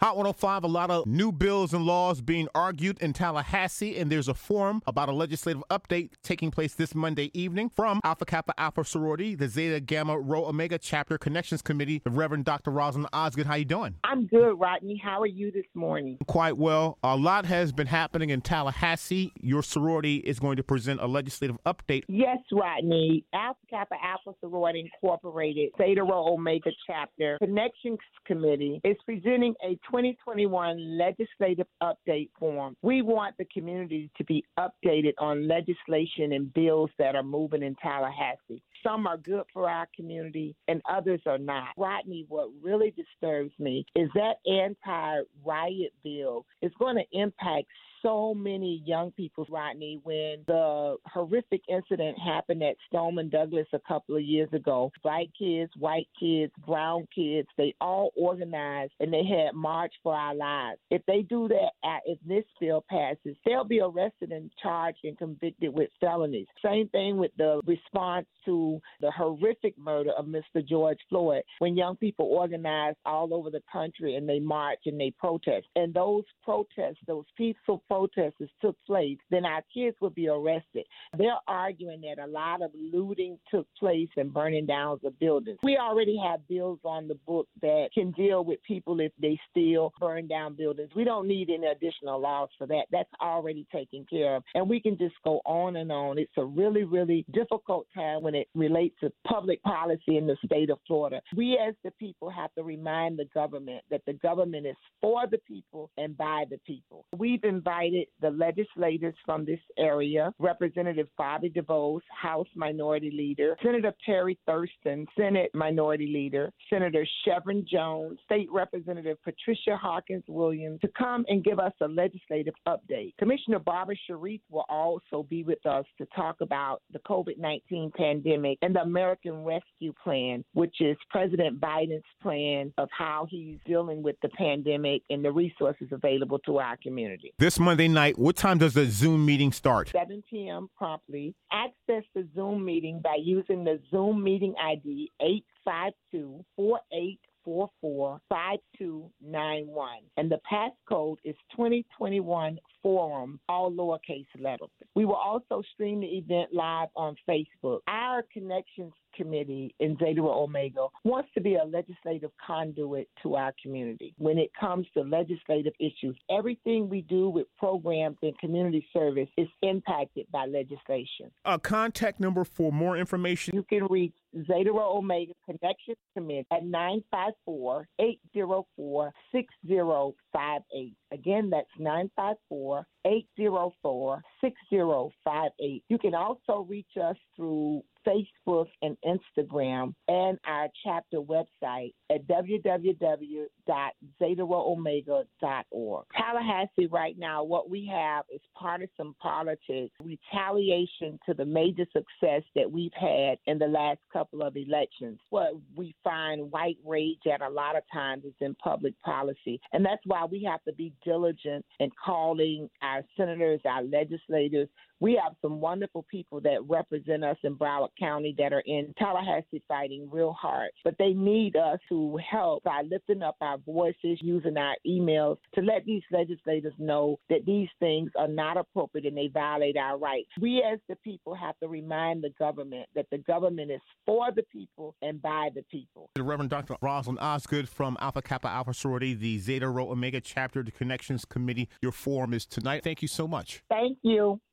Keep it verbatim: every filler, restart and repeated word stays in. Hot one oh five, a lot of new bills and laws being argued in Tallahassee, and there's a forum about a legislative update taking place this Monday evening from Alpha Kappa Alpha Sorority, the Zeta Gamma Rho Omega Chapter Connections Committee, the Reverend Doctor Rosalind Osgood. How you doing? I'm good, Rodney. How are you this morning? Quite well. A lot has been happening in Tallahassee. Your sorority is going to present a legislative update. Yes, Rodney. Alpha Kappa Alpha Sorority Incorporated, Zeta Rho Omega Chapter Connections Committee is presenting a twenty twenty-one legislative update form. We want the community to be updated on legislation and bills that are moving in Tallahassee. Some are good for our community and others are not. Rodney, what really disturbs me is that anti-riot bill is going to impact so many young people, Rodney. When the horrific incident happened at Stoneman Douglas a couple of years ago, black kids, white kids, brown kids, they all organized and they had March for Our Lives. If they do that, if this bill passes, they'll be arrested and charged and convicted with felonies. Same thing with the response to the horrific murder of Mister George Floyd, when young people organized all over the country and they march and they protest. And those protests, those peaceful protesters took place, then our kids would be arrested. They're arguing that a lot of looting took place and burning down the buildings. We already have bills on the book that can deal with people if they steal, burn down buildings. We don't need any additional laws for that. That's already taken care of. And we can just go on and on. It's a really, really difficult time when it relates to public policy in the state of Florida. We as the people have to remind the government that the government is for the people and by the people. We've invited the legislators from this area, Representative Bobby DeVos, House Minority Leader, Senator Perry Thurston, Senate Minority Leader, Senator Chevron Jones, State Representative Patricia Hawkins Williams, to come and give us a legislative update. Commissioner Barbara Sharif will also be with us to talk about the COVID nineteen pandemic and the American Rescue Plan, which is President Biden's plan of how he's dealing with the pandemic and the resources available to our community. This Monday night, what time does the Zoom meeting start? seven p.m. promptly. Access the Zoom meeting by using the Zoom meeting I D eight five two, four eight four four, five two nine one. And the passcode is twenty twenty-one Forum, all lowercase letters. We will also stream the event live on Facebook. Our Connections Committee in Zeta Rho Omega wants to be a legislative conduit to our community when it comes to legislative issues. Everything we do with programs and community service is impacted by legislation. A contact number for more information. You can reach Zeta Rho Omega Connections Committee at nine five four, eight zero four, six zero five eight. Again, that's nine five four, eight zero four, six zero five eight. You can also reach us through Facebook and Instagram and our chapter website at w w w dot zeta rho omega dot org. Tallahassee right now, what we have is partisan politics, retaliation to the major success that we've had in the last couple of elections. What we find white rage at a lot of times is in public policy. And that's why we have to be diligent in calling our senators, our legislators. We have some wonderful people that represent us in Broward County that are in Tallahassee fighting real hard. But they need us to help by lifting up our voices, using our emails to let these legislators know that these things are not appropriate and they violate our rights. We as the people have to remind the government that the government is for the people and by the people. The Reverend Doctor Rosalind Osgood from Alpha Kappa Alpha Sorority, the Zeta Rho Omega Chapter, the Connections Committee. Your forum is tonight. Thank you so much. Thank you.